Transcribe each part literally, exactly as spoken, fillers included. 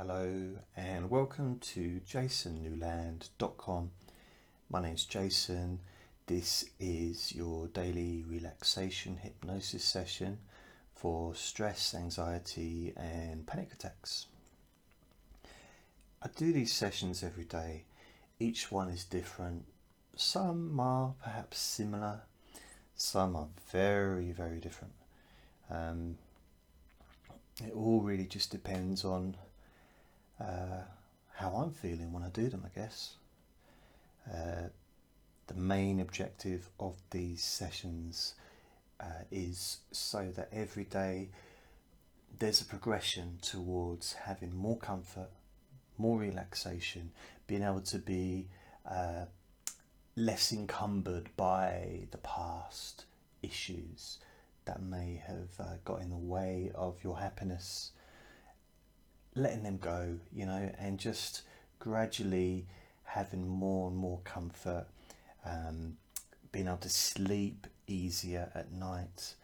Hello and welcome to Jason Newland dot com. My name's Jason. This is your daily relaxation hypnosis session for stress, anxiety and panic attacks. I do these sessions every day. Each one is different. Some are perhaps similar. Some are very, very different. Um, it all really just depends on Uh, how I'm feeling when I do them, I guess. Uh, the main objective of these sessions uh, is so that every day there's a progression towards having more comfort, more relaxation, being able to be uh, less encumbered by the past issues that may have uh, got in the way of your happiness. Letting them go, you know, and just gradually having more and more comfort, um, being able to sleep easier at night,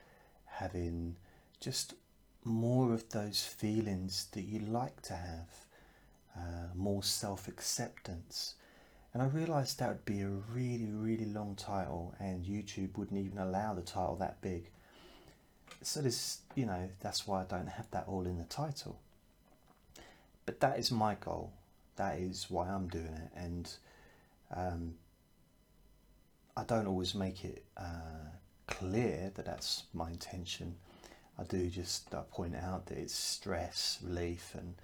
having just more of those feelings that you like to have, uh, more self-acceptance. And I realised that would be a really, really long title, and YouTube wouldn't even allow the title that big. So this, you know, that's why I don't have that all in the title. But that is my goal. That is why I'm doing it. And um, I don't always make it uh, clear that that's my intention. I do just uh, point out that it's stress relief and,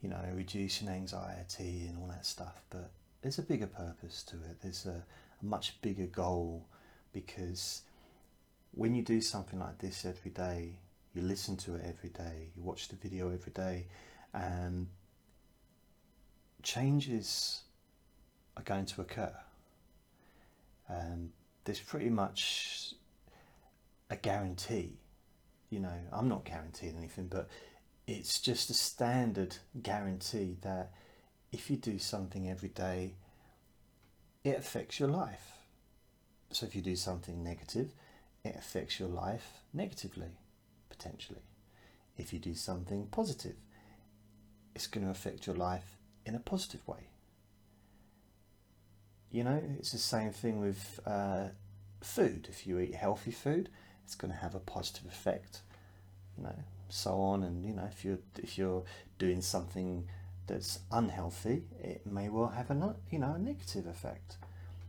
you know, reducing anxiety and all that stuff. But there's a bigger purpose to it. There's a, a much bigger goal, because when you do something like this every day, you listen to it every day, you watch the video every day, and changes are going to occur. Um, there's pretty much a guarantee. You know, I'm not guaranteeing anything, but it's just a standard guarantee that if you do something every day, it affects your life. So if you do something negative, it affects your life negatively, potentially. If you do something positive, it's going to affect your life in a positive way. You know, it's the same thing with uh, food. If you eat healthy food, it's going to have a positive effect, you know, so on. And, you know, if you're, if you're doing something that's unhealthy, it may well have a, you know, a negative effect.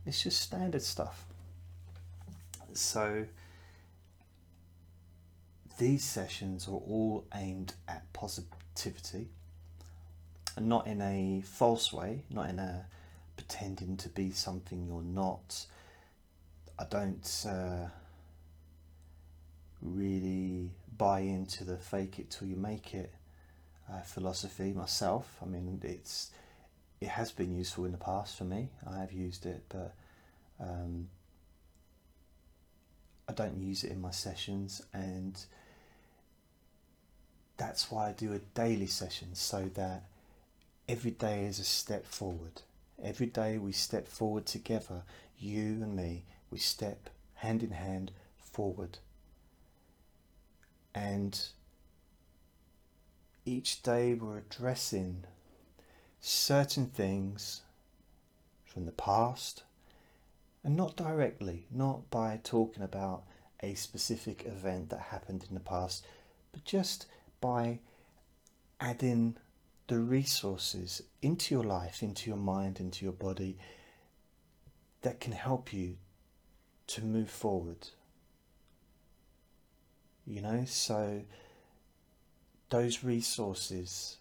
It's just standard stuff. So these sessions are all aimed at positivity. And not in a false way, not in a pretending to be something you're not. I don't uh, really buy into the fake it till you make it uh, philosophy myself. I mean, it's it has been useful in the past for me. I have used it, but um, I don't use it in my sessions, and that's why I do a daily session, so that every day is a step forward. Every day we step forward together, you and me. We step hand in hand forward. And each day we're addressing certain things from the past, and not directly, not by talking about a specific event that happened in the past, but just by adding the resources into your life, into your mind, into your body that can help you to move forward. You know, so those resources,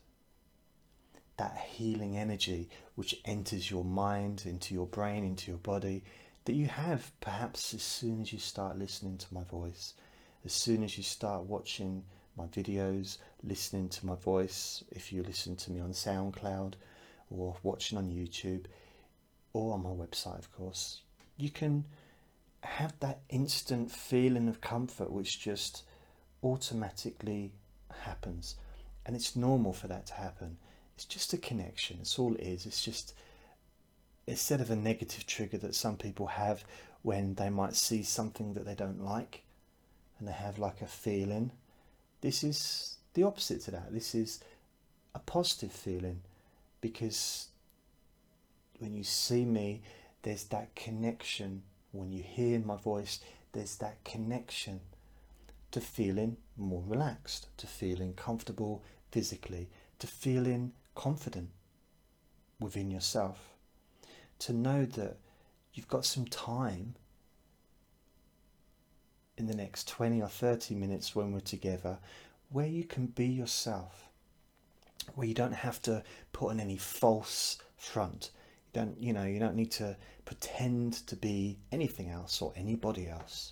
that healing energy which enters your mind, into your brain, into your body, that you have perhaps as soon as you start listening to my voice, as soon as you start watching my videos, listening to my voice, if you listen to me on SoundCloud or watching on YouTube or on my website, of course, you can have that instant feeling of comfort which just automatically happens. And it's normal for that to happen. It's just a connection. It's all it is. It's just, instead of a negative trigger that some people have when they might see something that they don't like and they have like a feeling, this is the opposite to that. This is a positive feeling, because when you see me, there's that connection. When you hear my voice, there's that connection to feeling more relaxed, to feeling comfortable physically, to feeling confident within yourself, to know that you've got some time in the next twenty or thirty minutes when we're together where you can be yourself, where you don't have to put on any false front. You don't, you know, you don't need to pretend to be anything else or anybody else.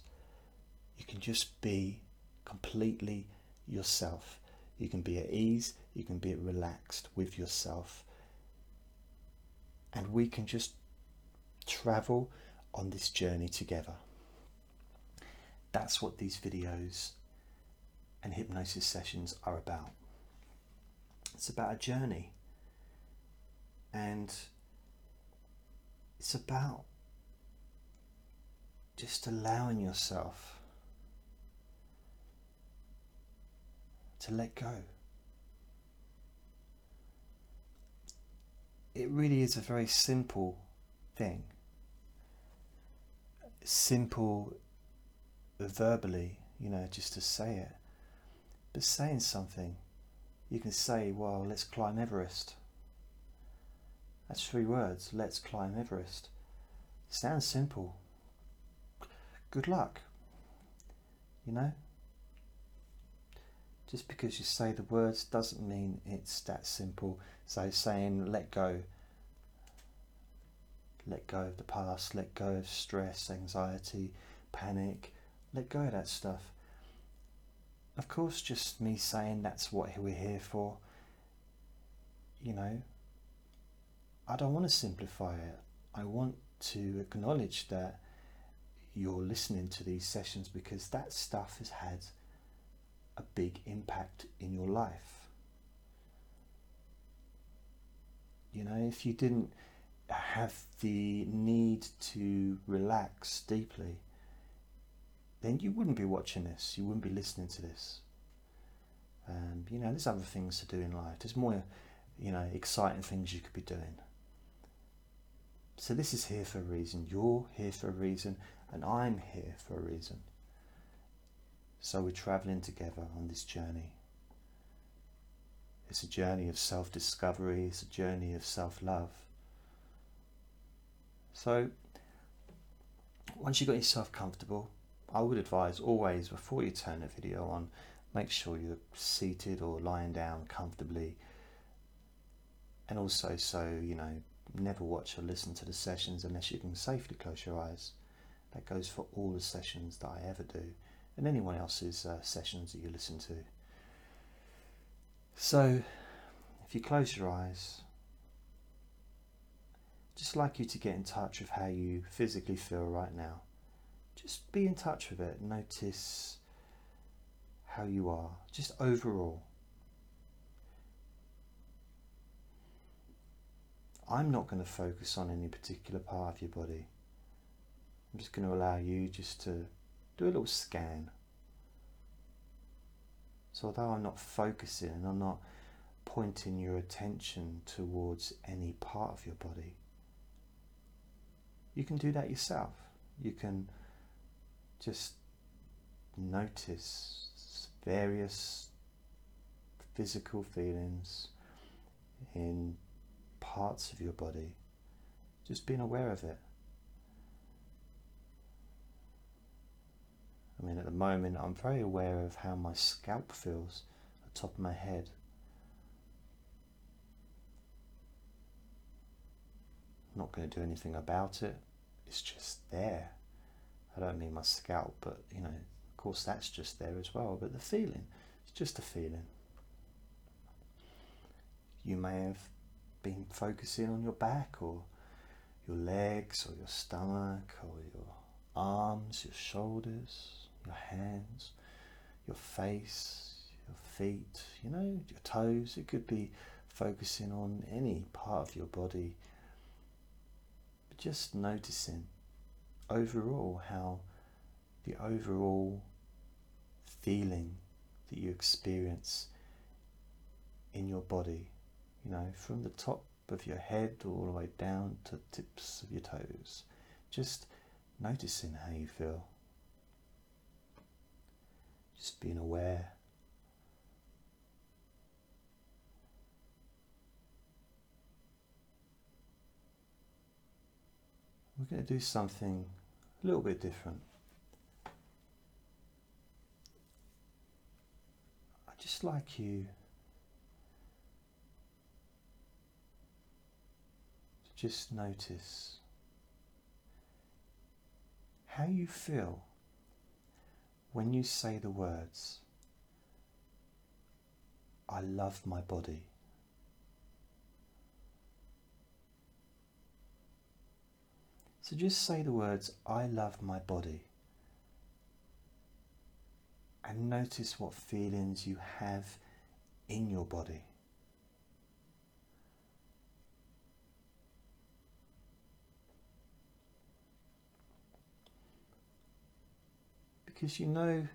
You can just be completely yourself. You can be at ease, you can be relaxed with yourself. And we can just travel on this journey together. That's what these videos and hypnosis sessions are about. It's about a journey, and it's about just allowing yourself to let go. It really is a very simple thing. Simple verbally, you know, just to say it. But saying something, you can say, well, let's climb Everest. That's three words, let's climb Everest. Sounds simple. Good luck, you know? Just because you say the words doesn't mean it's that simple. So saying let go, let go of the past, let go of stress, anxiety, panic, let go of that stuff. Of course, just me saying that's what we're here for, you know, I don't want to simplify it. I want to acknowledge that you're listening to these sessions because that stuff has had a big impact in your life. You know, if you didn't have the need to relax deeply, then you wouldn't be watching this, you wouldn't be listening to this. Um, you know, there's other things to do in life, there's more, you know, exciting things you could be doing. So this is here for a reason, you're here for a reason, and I'm here for a reason. So we're traveling together on this journey. It's a journey of self-discovery, it's a journey of self-love. So once you got yourself comfortable, I would advise always before you turn the video on, make sure you're seated or lying down comfortably. And also, so, you know, never watch or listen to the sessions unless you can safely close your eyes. That goes for all the sessions that I ever do, and anyone else's uh, sessions that you listen to. So if you close your eyes, just like you to get in touch with how you physically feel right now. Just be in touch with it. Notice how you are, just overall. I'm not going to focus on any particular part of your body. I'm just going to allow you just to do a little scan. So although I'm not focusing and I'm not pointing your attention towards any part of your body, you can do that yourself. You can just notice various physical feelings in parts of your body, just being aware of it. I mean, at the moment I'm very aware of how my scalp feels at the top of my head. I'm not going to do anything about it, it's just there. I don't mean my scalp, but you know, of course that's just there as well, but the feeling, it's just a feeling. You may have been focusing on your back or your legs or your stomach or your arms, your shoulders, your hands, your face, your feet, you know, your toes. It could be focusing on any part of your body, but just noticing overall how the overall feeling that you experience in your body, you know, from the top of your head all the way down to the tips of your toes, just noticing how you feel, just being aware. We're going to do something a little bit different. I'd just like you to just notice how you feel when you say the words, I love my body. So just say the words, I love my body, and notice what feelings you have in your body. Because you know,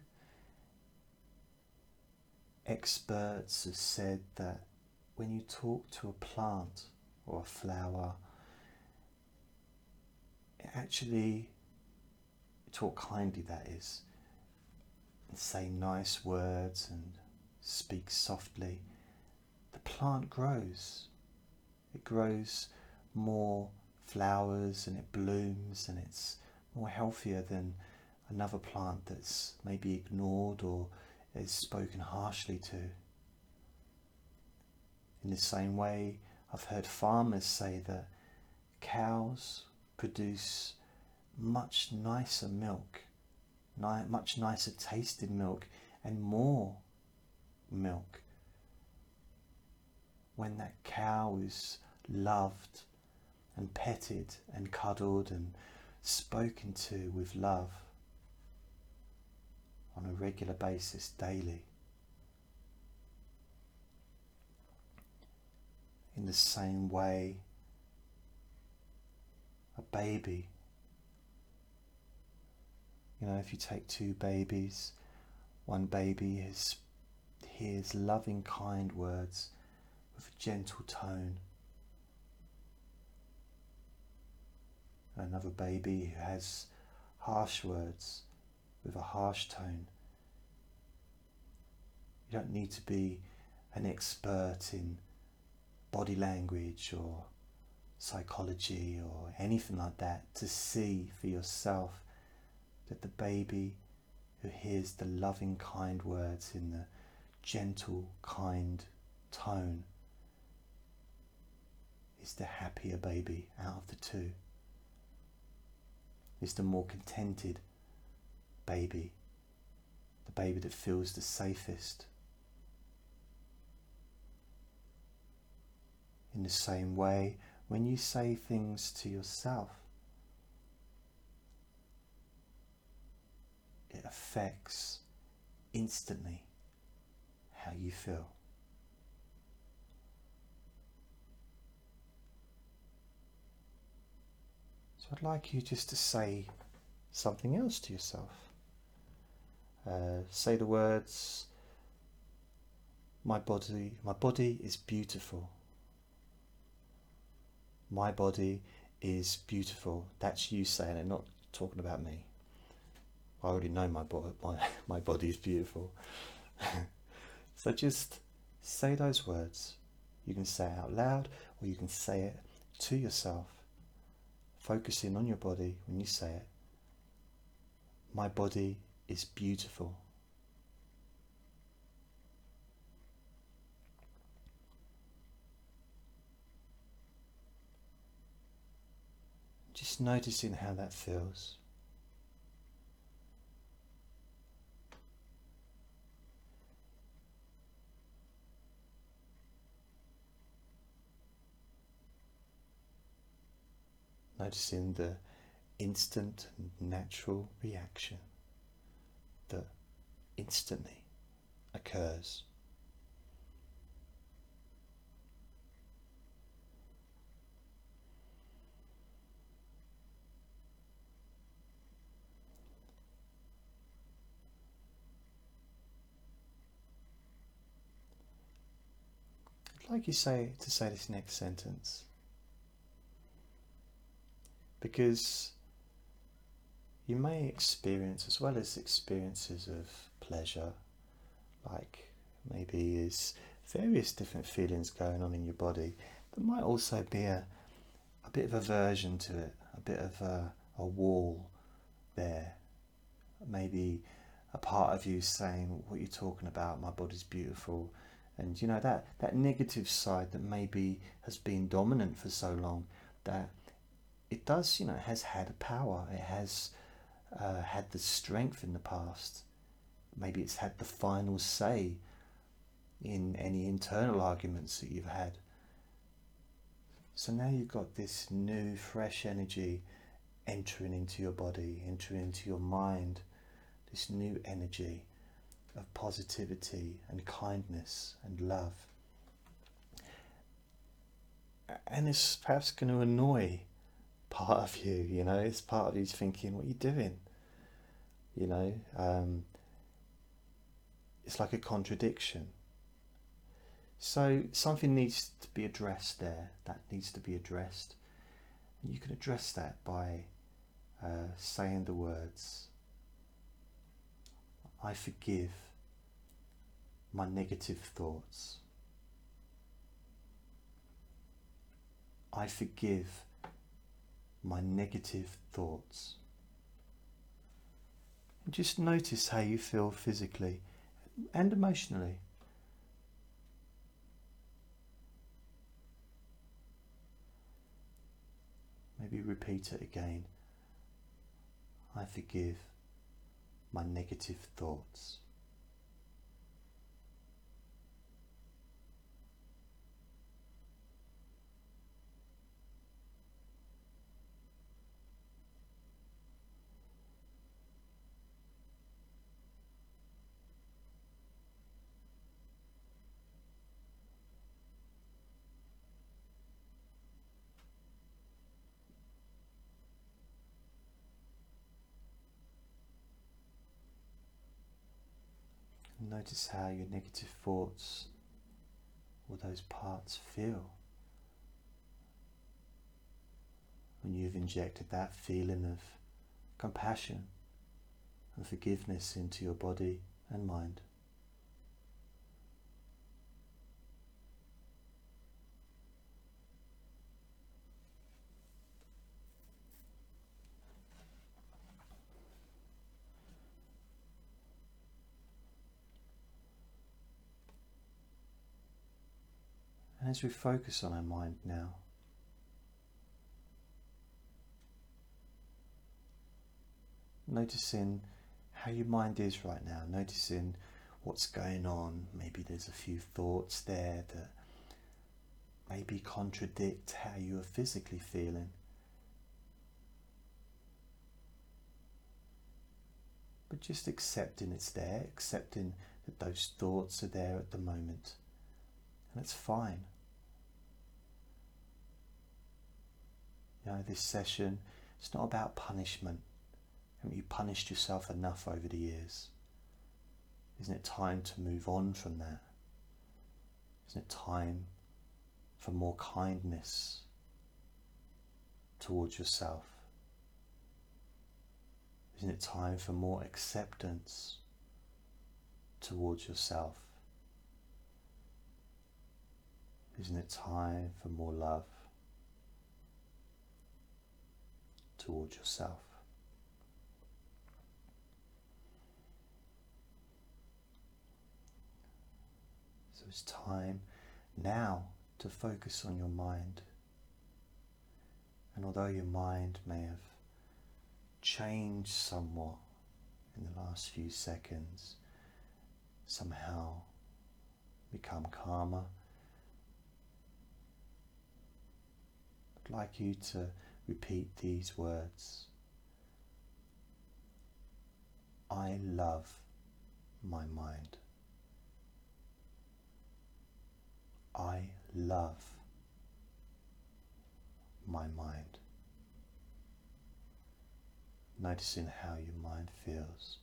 experts have said that when you talk to a plant or a flower, actually talk kindly, that is, and say nice words and speak softly, the plant grows. It grows more flowers and it blooms, and it's more healthier than another plant that's maybe ignored or is spoken harshly to. In the same way, I've heard farmers say that cows produce much nicer milk, ni- much nicer tasted milk, and more milk when that cow is loved and petted and cuddled and spoken to with love on a regular basis, daily. In the same way, a baby, you know, if you take two babies, one baby is, hears loving kind words with a gentle tone, and another baby who has harsh words with a harsh tone. You don't need to be an expert in body language or psychology or anything like that to see for yourself that the baby who hears the loving kind words in the gentle kind tone is the happier baby out of the two, is the more contented baby, the baby that feels the safest. In the same way, when you say things to yourself, it affects instantly how you feel. So I'd like you just to say something else to yourself. Uh, say the words, my body, my body is beautiful. My body is beautiful. That's you saying it, not talking about me. I already know my body, my, my body is beautiful. So just say those words. You can say it out loud, or you can say it to yourself, focusing on your body when you say it. My body is beautiful. just noticing how that feels. Noticing the instant, natural reaction that instantly occurs. I'd like you say, to say this next sentence, because you may experience, as well as experiences of pleasure, like maybe there's various different feelings going on in your body, there might also be a, a bit of aversion to it, a bit of a, a wall there. Maybe a part of you saying, what are you talking about, my body's beautiful, and you know, that, that negative side that maybe has been dominant for so long, that it does, you know, has had power, it has uh, had the strength in the past. Maybe it's had the final say in any internal arguments that you've had. So now you've got this new, fresh energy entering into your body, entering into your mind, this new energy of positivity and kindness and love. And it's perhaps going to annoy part of you, you know, it's part of you's thinking, what are you doing? You know, um, it's like a contradiction. So something needs to be addressed there, that needs to be addressed. And you can address that by uh, saying the words, I forgive my negative thoughts. I forgive my negative thoughts. And just notice how you feel physically and emotionally. Maybe repeat it again. I forgive my negative thoughts. Notice how your negative thoughts or those parts feel when you've injected that feeling of compassion and forgiveness into your body and mind. As we focus on our mind now, noticing how your mind is right now, noticing what's going on. Maybe there's a few thoughts there that maybe contradict how you are physically feeling. But just accepting it's there, accepting that those thoughts are there at the moment. And it's fine. You know, this session, it's not about punishment. Haven't you punished yourself enough over the years? Isn't it time to move on from that? Isn't it time for more kindness towards yourself? Isn't it time for more acceptance towards yourself? Isn't it time for more love towards yourself? So it's time now to focus on your mind And although your mind may have changed somewhat in the last few seconds, somehow become calmer. I'd like you to repeat these words. I love my mind. I love my mind. Noticing how your mind feels.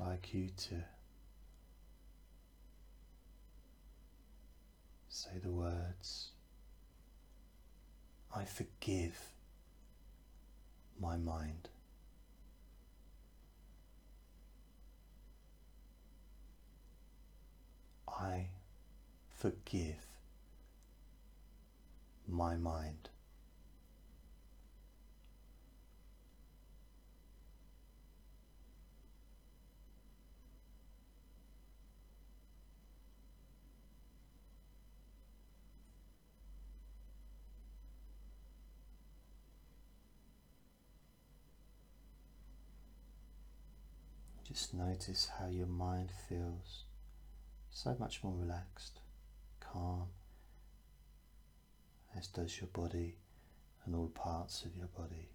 Like you to say the words, I forgive my mind. I forgive my mind. Just notice how your mind feels so much more relaxed, calm, as does your body and all parts of your body.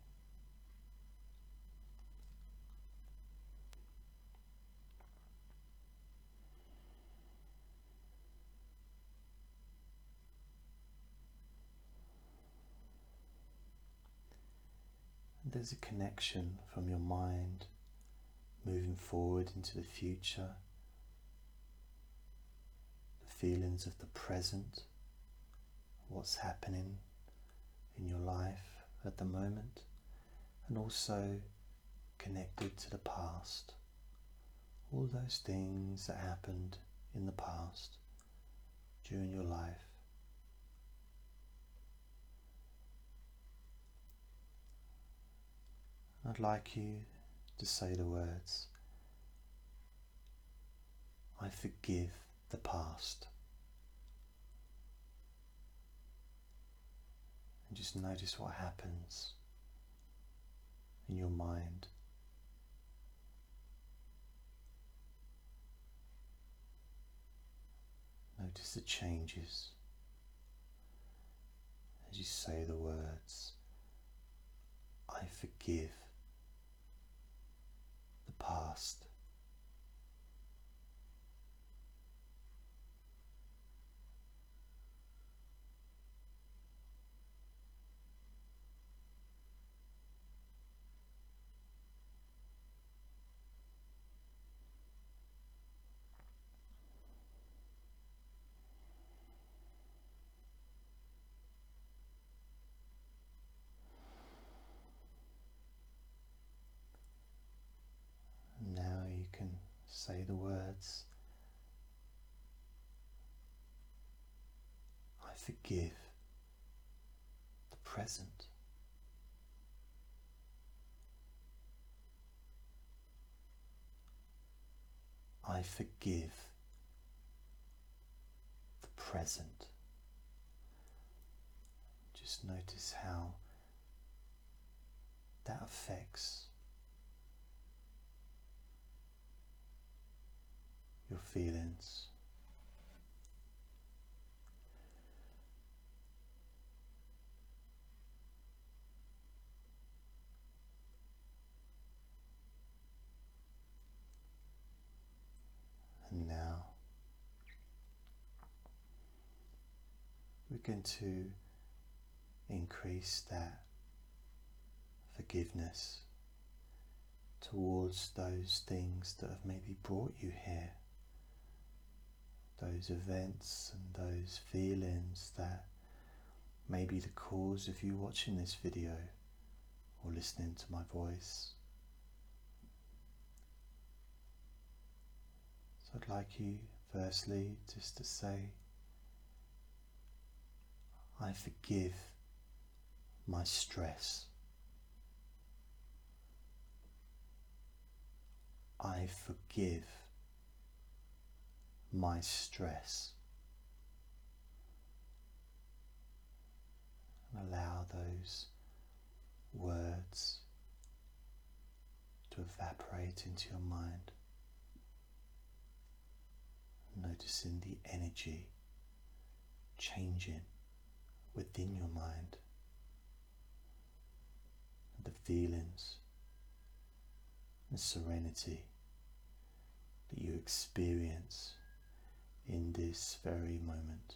And there's a connection from your mind moving forward into the future, the feelings of the present, what's happening in your life at the moment, and also connected to the past, all those things that happened in the past during your life. I'd like you to say the words, I forgive the past. And just notice what happens in your mind. Notice the changes as you say the words, I forgive the past. Say the words, I forgive the present. I forgive the present. Just notice how that affects your feelings. And now we're going to increase that forgiveness towards those things that have maybe brought you here, those events and those feelings that may be the cause of you watching this video or listening to my voice. So I'd like you firstly just to say, I forgive my stress. I forgive my stress. And allow those words to evaporate into your mind, noticing the energy changing within your mind, and the feelings and serenity that you experience in this very moment.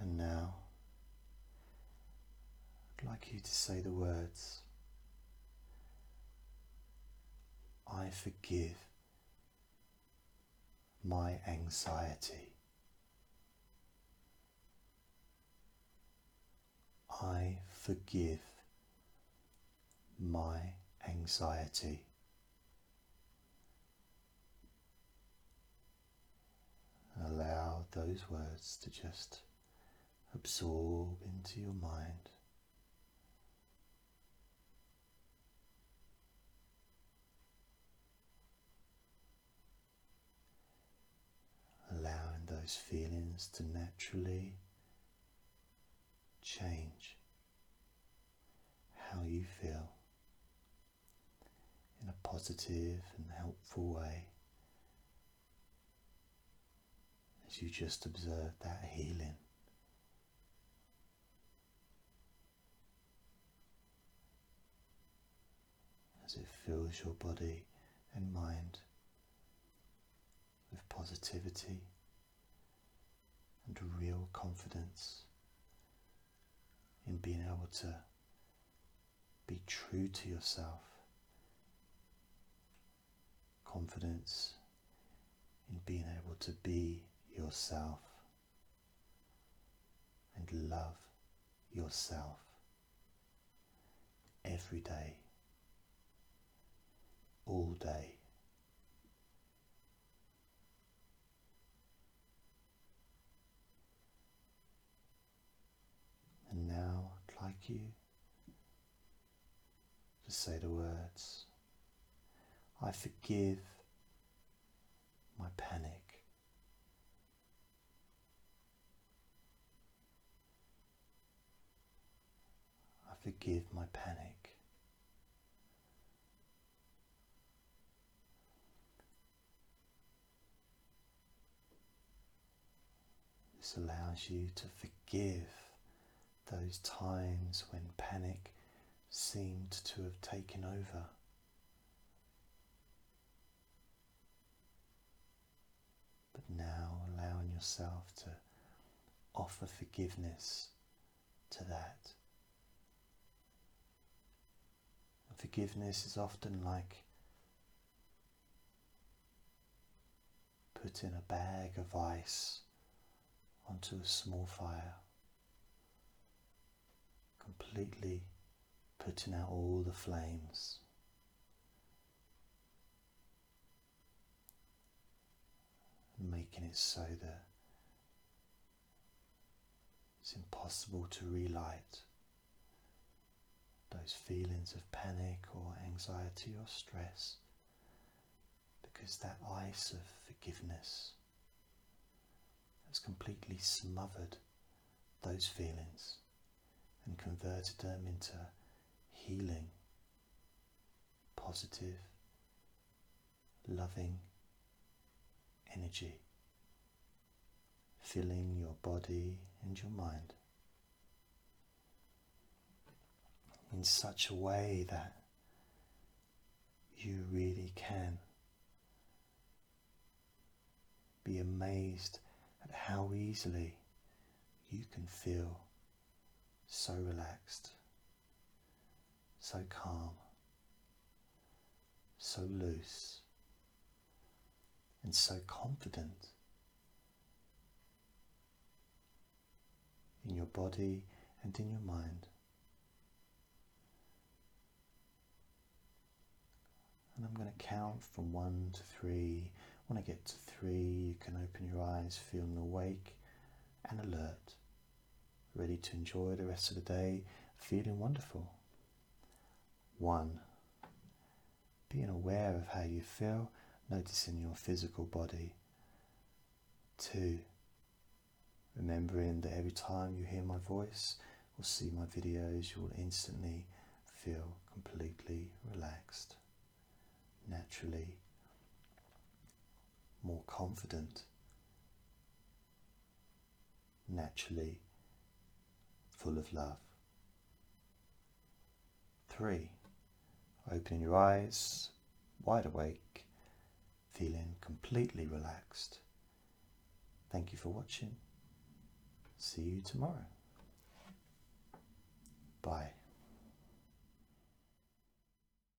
And now, I'd like you to say the words, I forgive my anxiety. I forgive my anxiety. Allow those words to just absorb into your mind. Allowing those feelings to naturally change how you feel in a positive and helpful way as you just observe that healing. As it fills your body and mind with positivity and real confidence in being able to be true to yourself, confidence in being able to be yourself and love yourself every day, all day. And now I'd like you to say the words, I forgive my panic. I forgive my panic. This allows you to forgive those times when panic seemed to have taken over. But now allowing yourself to offer forgiveness to that. And forgiveness is often like putting a bag of ice onto a small fire, completely putting out all the flames. Making it so that it's impossible to relight those feelings of panic or anxiety or stress, because that ice of forgiveness has completely smothered those feelings and converted them into healing, positive, loving energy, filling your body and your mind in such a way that you really can be amazed at and how easily you can feel so relaxed, so calm, so loose, and so confident in your body and in your mind. And I'm going to count from one to three. When I get to three, you can open your eyes, feeling awake and alert, ready to enjoy the rest of the day, feeling wonderful. One, being aware of how you feel, noticing your physical body. Two, remembering that every time you hear my voice or see my videos, you will instantly feel completely relaxed, naturally, more confident, naturally full of love. Three, opening your eyes, wide awake, feeling completely relaxed. Thank you for watching. See you tomorrow. Bye.